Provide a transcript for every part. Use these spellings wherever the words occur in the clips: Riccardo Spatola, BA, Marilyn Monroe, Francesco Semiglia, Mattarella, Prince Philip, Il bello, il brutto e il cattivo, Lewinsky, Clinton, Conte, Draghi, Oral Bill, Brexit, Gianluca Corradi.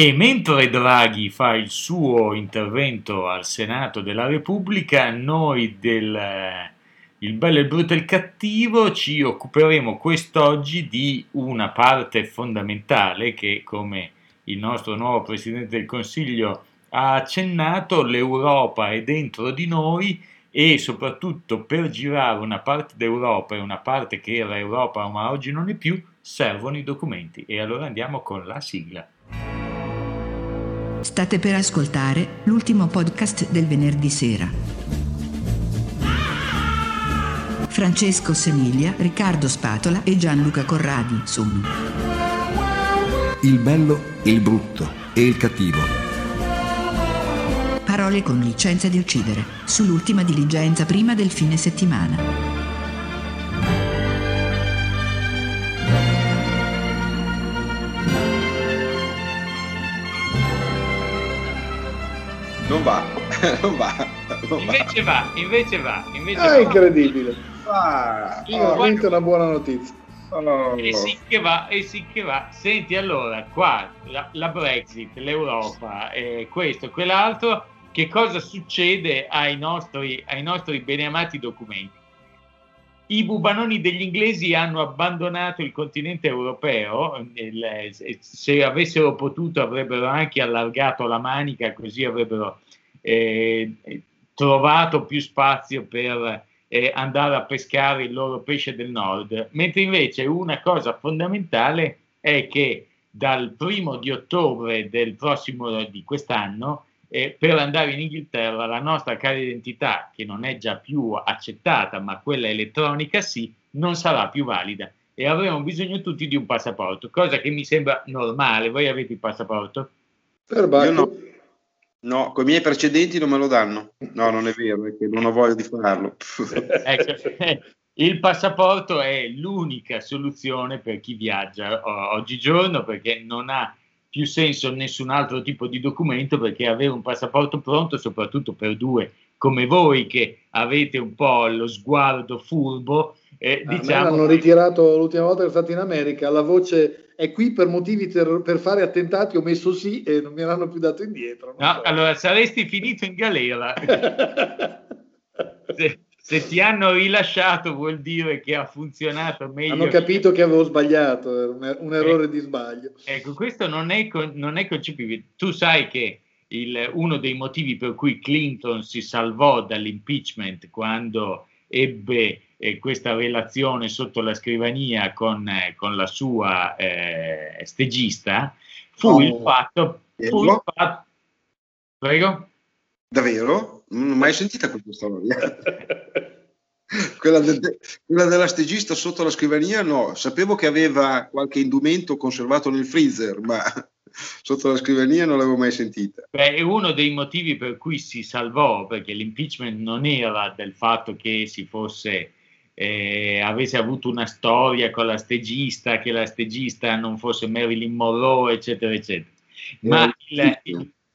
E mentre Draghi fa il suo intervento al Senato della Repubblica, noi del Il bello, il brutto e il cattivo ci occuperemo quest'oggi di una parte fondamentale che, come il nostro nuovo Presidente del Consiglio ha accennato, l'Europa è dentro di noi e soprattutto per girare una parte d'Europa e una parte che era Europa ma oggi non è più, servono i documenti. E allora andiamo con la sigla. State per ascoltare l'ultimo podcast del venerdì sera. Francesco Semiglia, Riccardo Spatola e Gianluca Corradi sono Il bello, il brutto e il cattivo. Parole con licenza di uccidere, sull'ultima diligenza prima del fine settimana. Non va. Invece va. È incredibile. Ho vinto una buona notizia. E sì che va. Senti, allora, qua la Brexit, l'Europa, questo, quell'altro, che cosa succede ai nostri beneamati documenti? I bubanoni degli inglesi hanno abbandonato il continente europeo, se avessero potuto avrebbero anche allargato la manica, così avrebbero trovato più spazio per andare a pescare il loro pesce del nord, mentre invece una cosa fondamentale è che dal 1 ottobre di quest'anno per andare in Inghilterra la nostra carta d'identità, che non è già più accettata ma quella elettronica sì, non sarà più valida e avremo bisogno tutti di un passaporto, cosa che mi sembra normale. Voi avete il passaporto? Io no, con i miei precedenti non me lo danno. No, non è vero, perché non ho voglia di farlo. Ecco, il passaporto è l'unica soluzione per chi viaggia oggigiorno, perché non ha più senso nessun altro tipo di documento, perché avere un passaporto pronto, soprattutto per due come voi che avete un po' lo sguardo furbo, diciamo. L'hanno ritirato l'ultima volta che sono stato in America, la voce è qui per motivi per fare attentati, ho messo sì e non mi hanno più dato indietro. No, allora saresti finito in galera. se ti hanno rilasciato vuol dire che ha funzionato meglio. Hanno capito che avevo sbagliato, un errore di sbaglio. Ecco, questo non è concepibile. Tu sai che uno dei motivi per cui Clinton si salvò dall'impeachment quando ebbe questa relazione sotto la scrivania con la sua stagista fu il fatto. Prego? Davvero? Non ho mai sentita questa storia. Quella della stagista sotto la scrivania no, sapevo che aveva qualche indumento conservato nel freezer, ma sotto la scrivania non l'avevo mai sentita. Beh, è uno dei motivi per cui si salvò, perché l'impeachment non era del fatto che si fosse avesse avuto una storia con la stagista, che la stagista non fosse Marilyn Monroe, eccetera, eccetera. Ma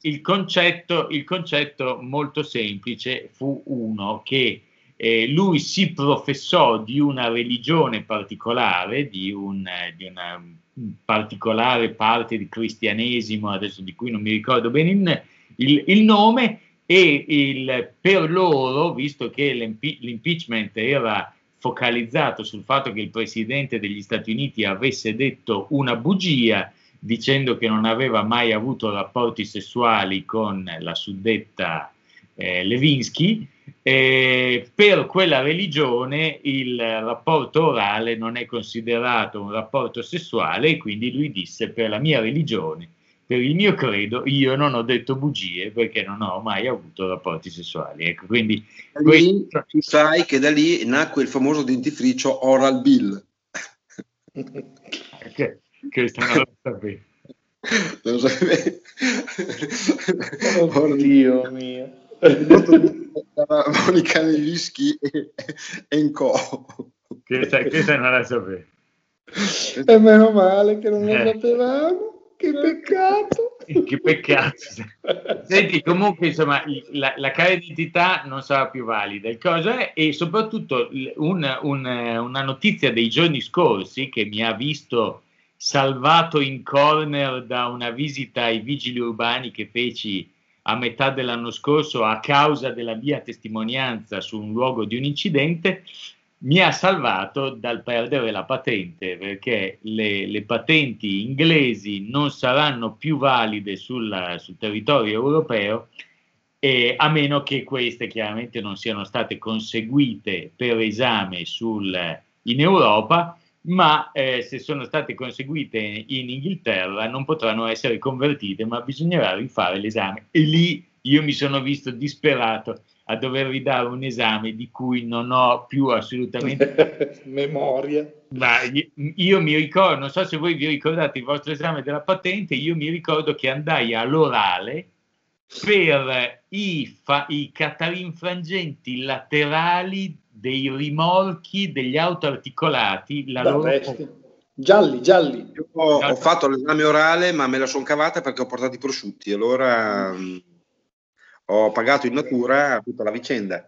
il concetto molto semplice fu uno che lui si professò di una religione particolare, di una particolare parte di cristianesimo, adesso di cui non mi ricordo bene il nome, per loro, visto che l'impeachment era focalizzato sul fatto che il presidente degli Stati Uniti avesse detto una bugia dicendo che non aveva mai avuto rapporti sessuali con la suddetta Lewinsky, per quella religione il rapporto orale non è considerato un rapporto sessuale e quindi lui disse: per la mia religione, per il mio credo, io non ho detto bugie perché non ho mai avuto rapporti sessuali. Ecco, quindi tu sai che da lì nacque il famoso dentifricio Oral Bill. Okay. Questo non lo sapevo. Oddio mio. Monica Lewinsky e Co. Questa non la sapevo. E meno male che non lo sapevamo. Che peccato. Senti, comunque insomma la carta d'identità non sarà più valida, il cosa è, e soprattutto una notizia dei giorni scorsi che mi ha visto salvato in corner da una visita ai vigili urbani che feci a metà dell'anno scorso a causa della mia testimonianza su un luogo di un incidente, mi ha salvato dal perdere la patente, perché le patenti inglesi non saranno più valide sul territorio europeo, a meno che queste chiaramente non siano state conseguite per esame in Europa, ma se sono state conseguite in Inghilterra non potranno essere convertite, ma bisognerà rifare l'esame. E lì io mi sono visto disperato a dover ridare un esame di cui non ho più assolutamente memoria. Ma io mi ricordo, non so se voi vi ricordate il vostro esame della patente, io mi ricordo che andai all'orale per i catarinfrangenti laterali dei rimorchi degli autoarticolati, la loro gialli. Io ho fatto l'esame orale, ma me la sono cavata perché ho portato i prosciutti, allora ho pagato in natura tutta la vicenda.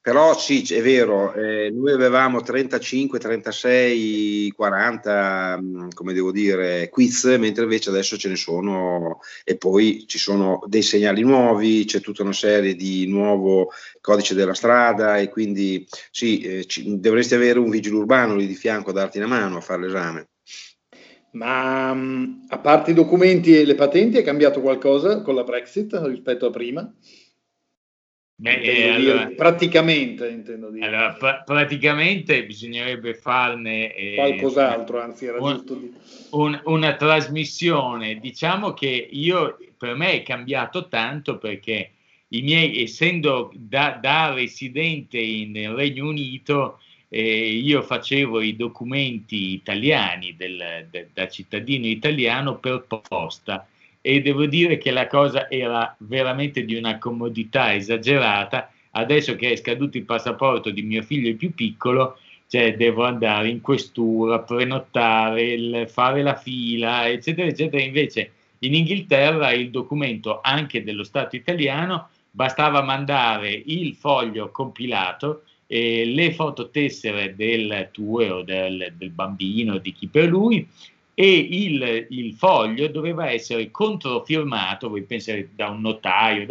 Però sì, è vero, noi avevamo 35, 36, 40, come devo dire, quiz, mentre invece adesso ce ne sono, e poi ci sono dei segnali nuovi, c'è tutta una serie di nuovo codice della strada, e quindi sì, dovresti avere un vigile urbano lì di fianco a darti una mano a fare l'esame. Ma a parte i documenti e le patenti, è cambiato qualcosa con la Brexit rispetto a prima? Praticamente bisognerebbe farne qualcos'altro, anzi era giusto una trasmissione. Diciamo che per me è cambiato tanto, perché essendo da residente nel Regno Unito, io facevo i documenti italiani da cittadino italiano per posta. E devo dire che la cosa era veramente di una comodità esagerata. Adesso che è scaduto il passaporto di mio figlio più piccolo, cioè devo andare in questura, prenotare, fare la fila, eccetera, eccetera. Invece in Inghilterra il documento anche dello Stato italiano bastava mandare il foglio compilato e le fototessere del tuo o del bambino, di chi per lui, e il foglio doveva essere controfirmato, voi pensate, da un notaio,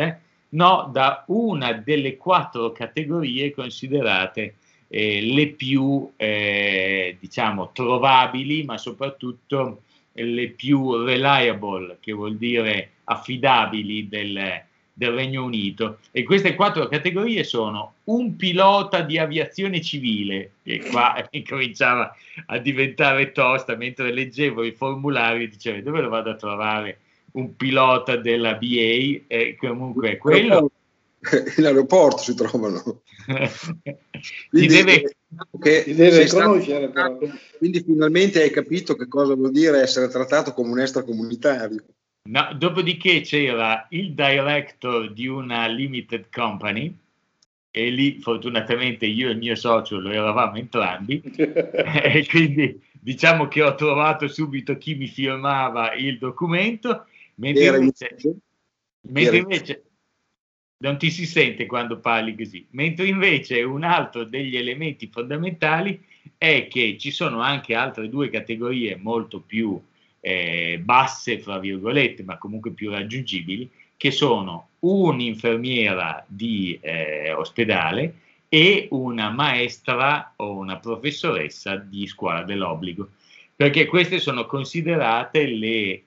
no, da una delle 4 categorie considerate le più, diciamo, trovabili, ma soprattutto le più reliable, che vuol dire affidabili del Regno Unito. E queste 4 categorie sono un pilota di aviazione civile, e qua cominciava a diventare tosta. Mentre leggevo i formulari dicevo: dove lo vado a trovare un pilota della BA? Comunque quello in aeroporto si trovano. Quindi finalmente hai capito che cosa vuol dire essere trattato come un extracomunitario. No, dopodiché c'era il director di una limited company, e lì fortunatamente io e il mio socio lo eravamo entrambi, e quindi diciamo che ho trovato subito chi mi firmava il documento, mentre invece non ti si sente quando parli così, mentre invece un altro degli elementi fondamentali è che ci sono anche altre 2 categorie molto più basse, fra virgolette, ma comunque più raggiungibili, che sono un'infermiera di ospedale e una maestra o una professoressa di scuola dell'obbligo, perché queste sono considerate le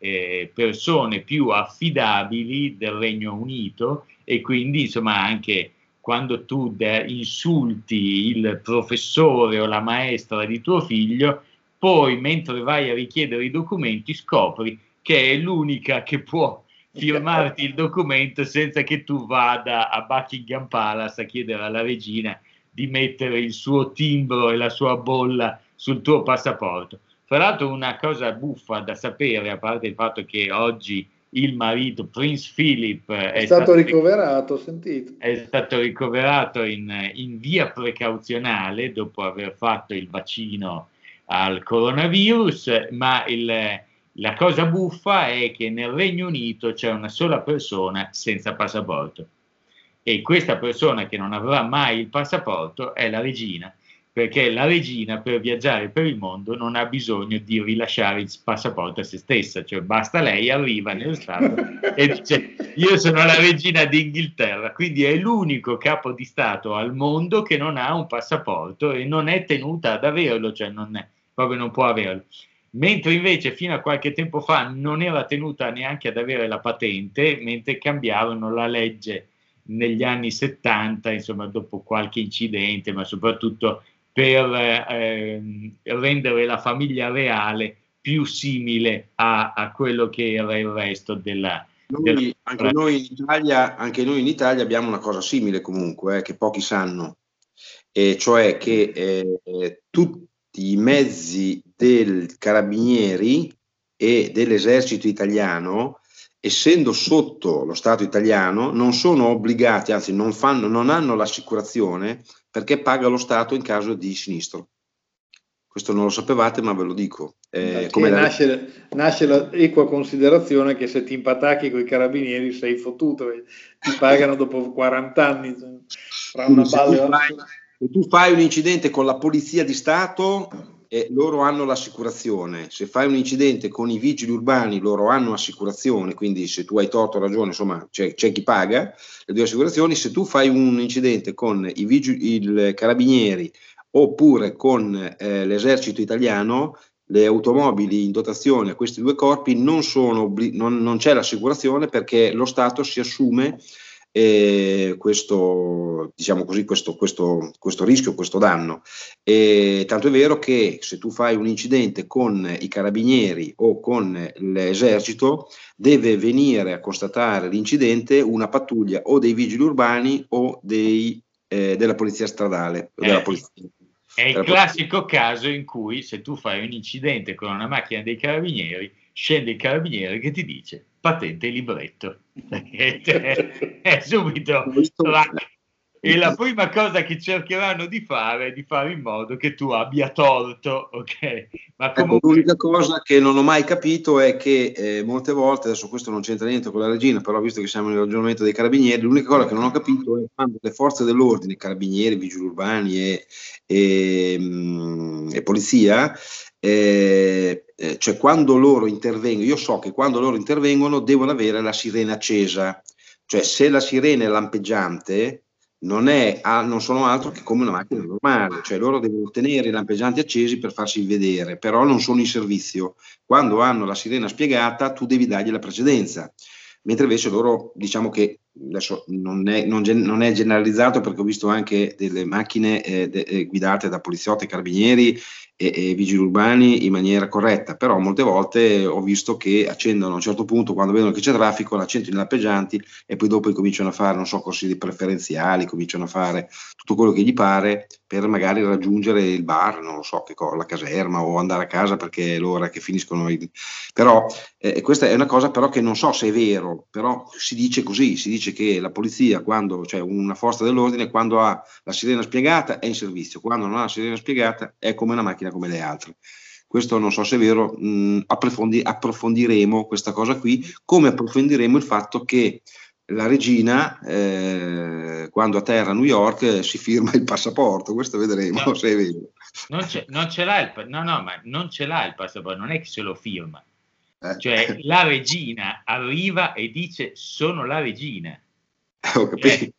persone più affidabili del Regno Unito. E quindi, insomma, anche quando tu insulti il professore o la maestra di tuo figlio, poi, mentre vai a richiedere i documenti, scopri che è l'unica che può firmarti il documento senza che tu vada a Buckingham Palace a chiedere alla regina di mettere il suo timbro e la sua bolla sul tuo passaporto. Fra l'altro, una cosa buffa da sapere, a parte il fatto che oggi il marito, Prince Philip, è stato ricoverato, sentito. È stato ricoverato in via precauzionale dopo aver fatto il vaccino al coronavirus, ma la cosa buffa è che nel Regno Unito c'è una sola persona senza passaporto, e questa persona che non avrà mai il passaporto è la regina, perché la regina per viaggiare per il mondo non ha bisogno di rilasciare il passaporto a se stessa, cioè basta lei, arriva nello Stato e dice io sono la regina d'Inghilterra, quindi è l'unico capo di Stato al mondo che non ha un passaporto e non è tenuta ad averlo, cioè proprio non può averlo. Mentre invece fino a qualche tempo fa non era tenuta neanche ad avere la patente, mentre cambiarono la legge negli anni 70, insomma dopo qualche incidente, ma soprattutto per rendere la famiglia reale più simile a quello che era il resto della... Anche noi in Italia abbiamo una cosa simile comunque, che pochi sanno, cioè che tutti i mezzi del Carabinieri e dell'esercito italiano, essendo sotto lo Stato italiano, non sono obbligati, anzi non hanno l'assicurazione, perché paga lo Stato in caso di sinistro. Questo non lo sapevate, ma ve lo dico. Come nasce la equa considerazione che se ti impatacchi con i carabinieri sei fottuto, ti pagano dopo 40 anni. Fra una balla e tu fai un incidente con la polizia di Stato e loro hanno l'assicurazione, se fai un incidente con i vigili urbani loro hanno assicurazione, quindi se tu hai torto o ragione, insomma c'è chi paga le due assicurazioni. Se tu fai un incidente con i carabinieri oppure con l'esercito italiano, le automobili in dotazione a questi due corpi non c'è l'assicurazione, perché lo Stato si assume questo rischio, questo danno. E tanto è vero che se tu fai un incidente con i carabinieri o con l'esercito, deve venire a constatare l'incidente una pattuglia o dei vigili urbani o della polizia stradale. È il classico caso in cui se tu fai un incidente con una macchina dei carabinieri, scende il carabiniere che ti dice patente e libretto. È subito e la prima cosa che cercheranno di fare è di fare in modo che tu abbia torto, ok? Ma comunque... L'unica cosa che non ho mai capito è che molte volte, adesso questo non c'entra niente con la regina, però visto che siamo nel ragionamento dei carabinieri, l'unica cosa che non ho capito è quando le forze dell'ordine, carabinieri, vigili urbani e polizia, cioè quando loro intervengono, io so che quando loro intervengono devono avere la sirena accesa, cioè se la sirena è lampeggiante non sono altro che come una macchina normale, cioè loro devono tenere i lampeggianti accesi per farsi vedere, però non sono in servizio. Quando hanno la sirena spiegata tu devi dargli la precedenza, mentre invece loro, diciamo che adesso non è generalizzato, perché ho visto anche delle macchine guidate da poliziotti, carabinieri e vigili urbani in maniera corretta, però molte volte ho visto che accendono a un certo punto, quando vedono che c'è traffico, l'accendono in lampeggianti e poi dopo cominciano a fare, non so, corsi di preferenziali, cominciano a fare tutto quello che gli pare per magari raggiungere il bar, non lo so, la caserma, o andare a casa perché è l'ora che finiscono però questa è una cosa però che non so se è vero, però si dice così, si dice che la polizia, quando c'è una forza dell'ordine, quando ha la sirena spiegata è in servizio, quando non ha la sirena spiegata è come una macchina come le altre. Questo non so se è vero, approfondiremo questa cosa qui, come approfondiremo il fatto che la regina quando atterra a New York si firma il passaporto. Questo vedremo, no, se è vero. Non ce l'ha il passaporto, non è che se lo firma. Cioè la regina arriva e dice sono la regina. Ho capito.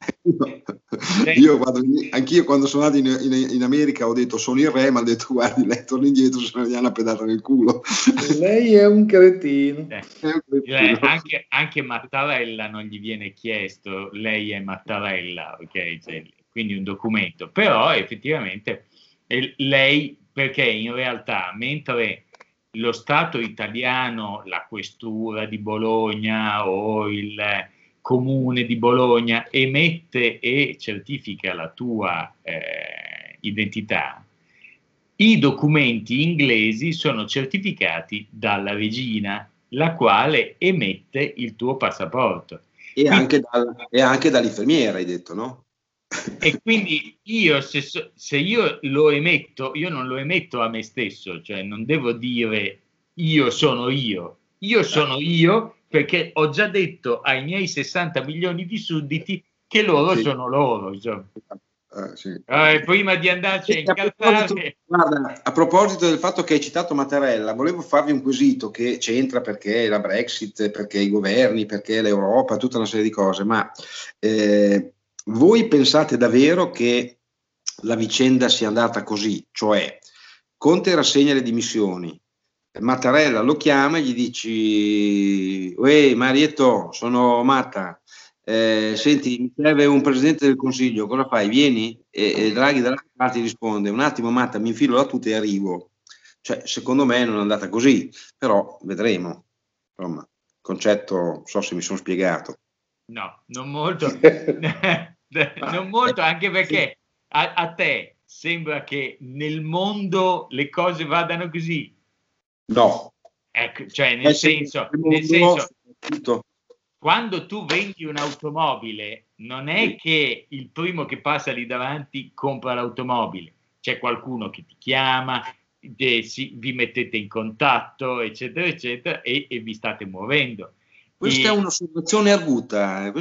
Anch'io quando sono andato in America ho detto sono il re, ma ho detto guardi, lei torna indietro, se non gli hanno una pedata nel culo. Lei è un cretino. Anche Mattarella non gli viene chiesto lei è Mattarella, ok? Cioè, quindi un documento, però effettivamente lei, perché in realtà mentre lo Stato italiano, la questura di Bologna o il comune di Bologna emette e certifica la tua identità, i documenti inglesi sono certificati dalla regina, la quale emette il tuo passaporto. E anche dall'infermiera, hai detto, no? E quindi io se io lo emetto, io non lo emetto a me stesso, cioè non devo dire io sono io, perché ho già detto ai miei 60 milioni di sudditi che loro sono loro. Insomma. Sì. Prima di andarci a incazzarmi, guarda, a proposito del fatto che hai citato Mattarella, volevo farvi un quesito che c'entra perché la Brexit, perché i governi, perché l'Europa, tutta una serie di cose, ma voi pensate davvero che la vicenda sia andata così? Cioè Conte rassegna le dimissioni, Mattarella lo chiama e gli dici: uè Marietto, sono Matta, senti, mi serve un presidente del consiglio, cosa fai? Vieni? E Draghi dall'altra parte risponde: un attimo Matta, mi infilo la tuta e arrivo. Cioè, secondo me non è andata così, però vedremo. Insomma, concetto, non so se mi sono spiegato. No, non molto. Non molto, anche perché a te sembra che nel mondo le cose vadano così? No. Ecco, cioè nel senso, quando tu vendi un'automobile, non è che il primo che passa lì davanti compra l'automobile, c'è qualcuno che ti chiama, vi mettete in contatto, eccetera, eccetera, e vi state muovendo. Questa è un'osservazione arguta.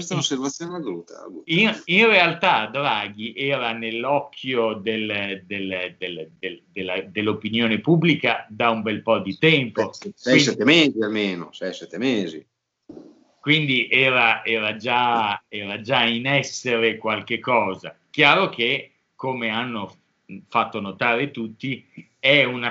In realtà Draghi era nell'occhio dell'opinione pubblica da un bel po' di tempo. 6-7 mesi almeno, 6-7 mesi. Quindi era già in essere qualche cosa. Chiaro che, come hanno fatto notare tutti, è un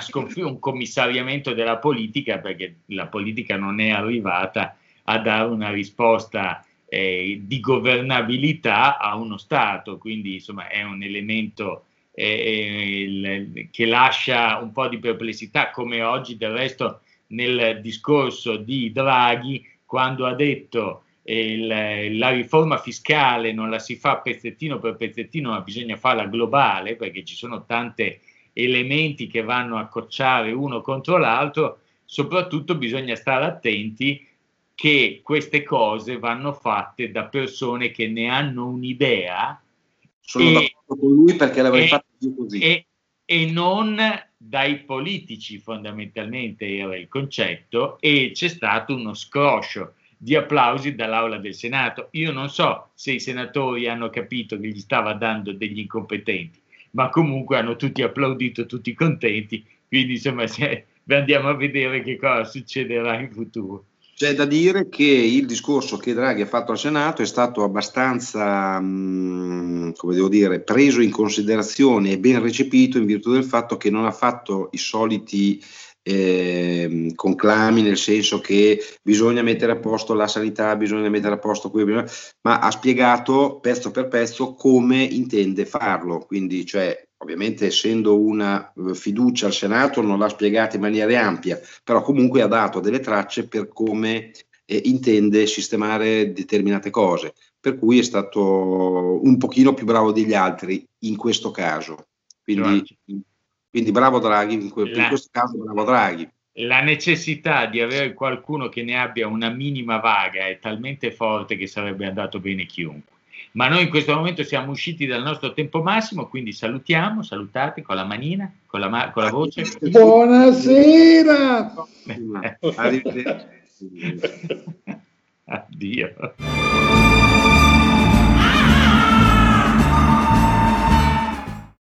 commissariamento della politica, perché la politica non è arrivata a dare una risposta di governabilità a uno Stato. Quindi insomma è un elemento che lascia un po' di perplessità, come oggi del resto nel discorso di Draghi, quando ha detto la riforma fiscale non la si fa pezzettino per pezzettino, ma bisogna farla globale, perché ci sono tanti elementi che vanno a cocciare uno contro l'altro, soprattutto bisogna stare attenti che queste cose vanno fatte da persone che ne hanno un'idea. Sono d'accordo con lui, perché l'avrei fatto io così. E non dai politici, fondamentalmente era il concetto, e c'è stato uno scroscio di applausi dall'aula del Senato. Io non so se i senatori hanno capito che gli stava dando degli incompetenti, ma comunque hanno tutti applaudito, tutti contenti, quindi insomma andiamo a vedere che cosa succederà in futuro. C'è da dire che il discorso che Draghi ha fatto al Senato è stato abbastanza, come devo dire, preso in considerazione e ben recepito, in virtù del fatto che non ha fatto i soliti conclami, nel senso che bisogna mettere a posto la sanità, bisogna mettere a posto quello, ma ha spiegato pezzo per pezzo come intende farlo. Quindi, cioè, ovviamente essendo una fiducia al Senato non l'ha spiegata in maniera ampia, però comunque ha dato delle tracce per come intende sistemare determinate cose, per cui è stato un pochino più bravo degli altri in questo caso. Quindi bravo Draghi, in questo caso bravo Draghi. La necessità di avere qualcuno che ne abbia una minima vaga è talmente forte che sarebbe andato bene chiunque. Ma noi in questo momento siamo usciti dal nostro tempo massimo, quindi salutate con la manina, con la voce. Buonasera! Arrivederci. Addio.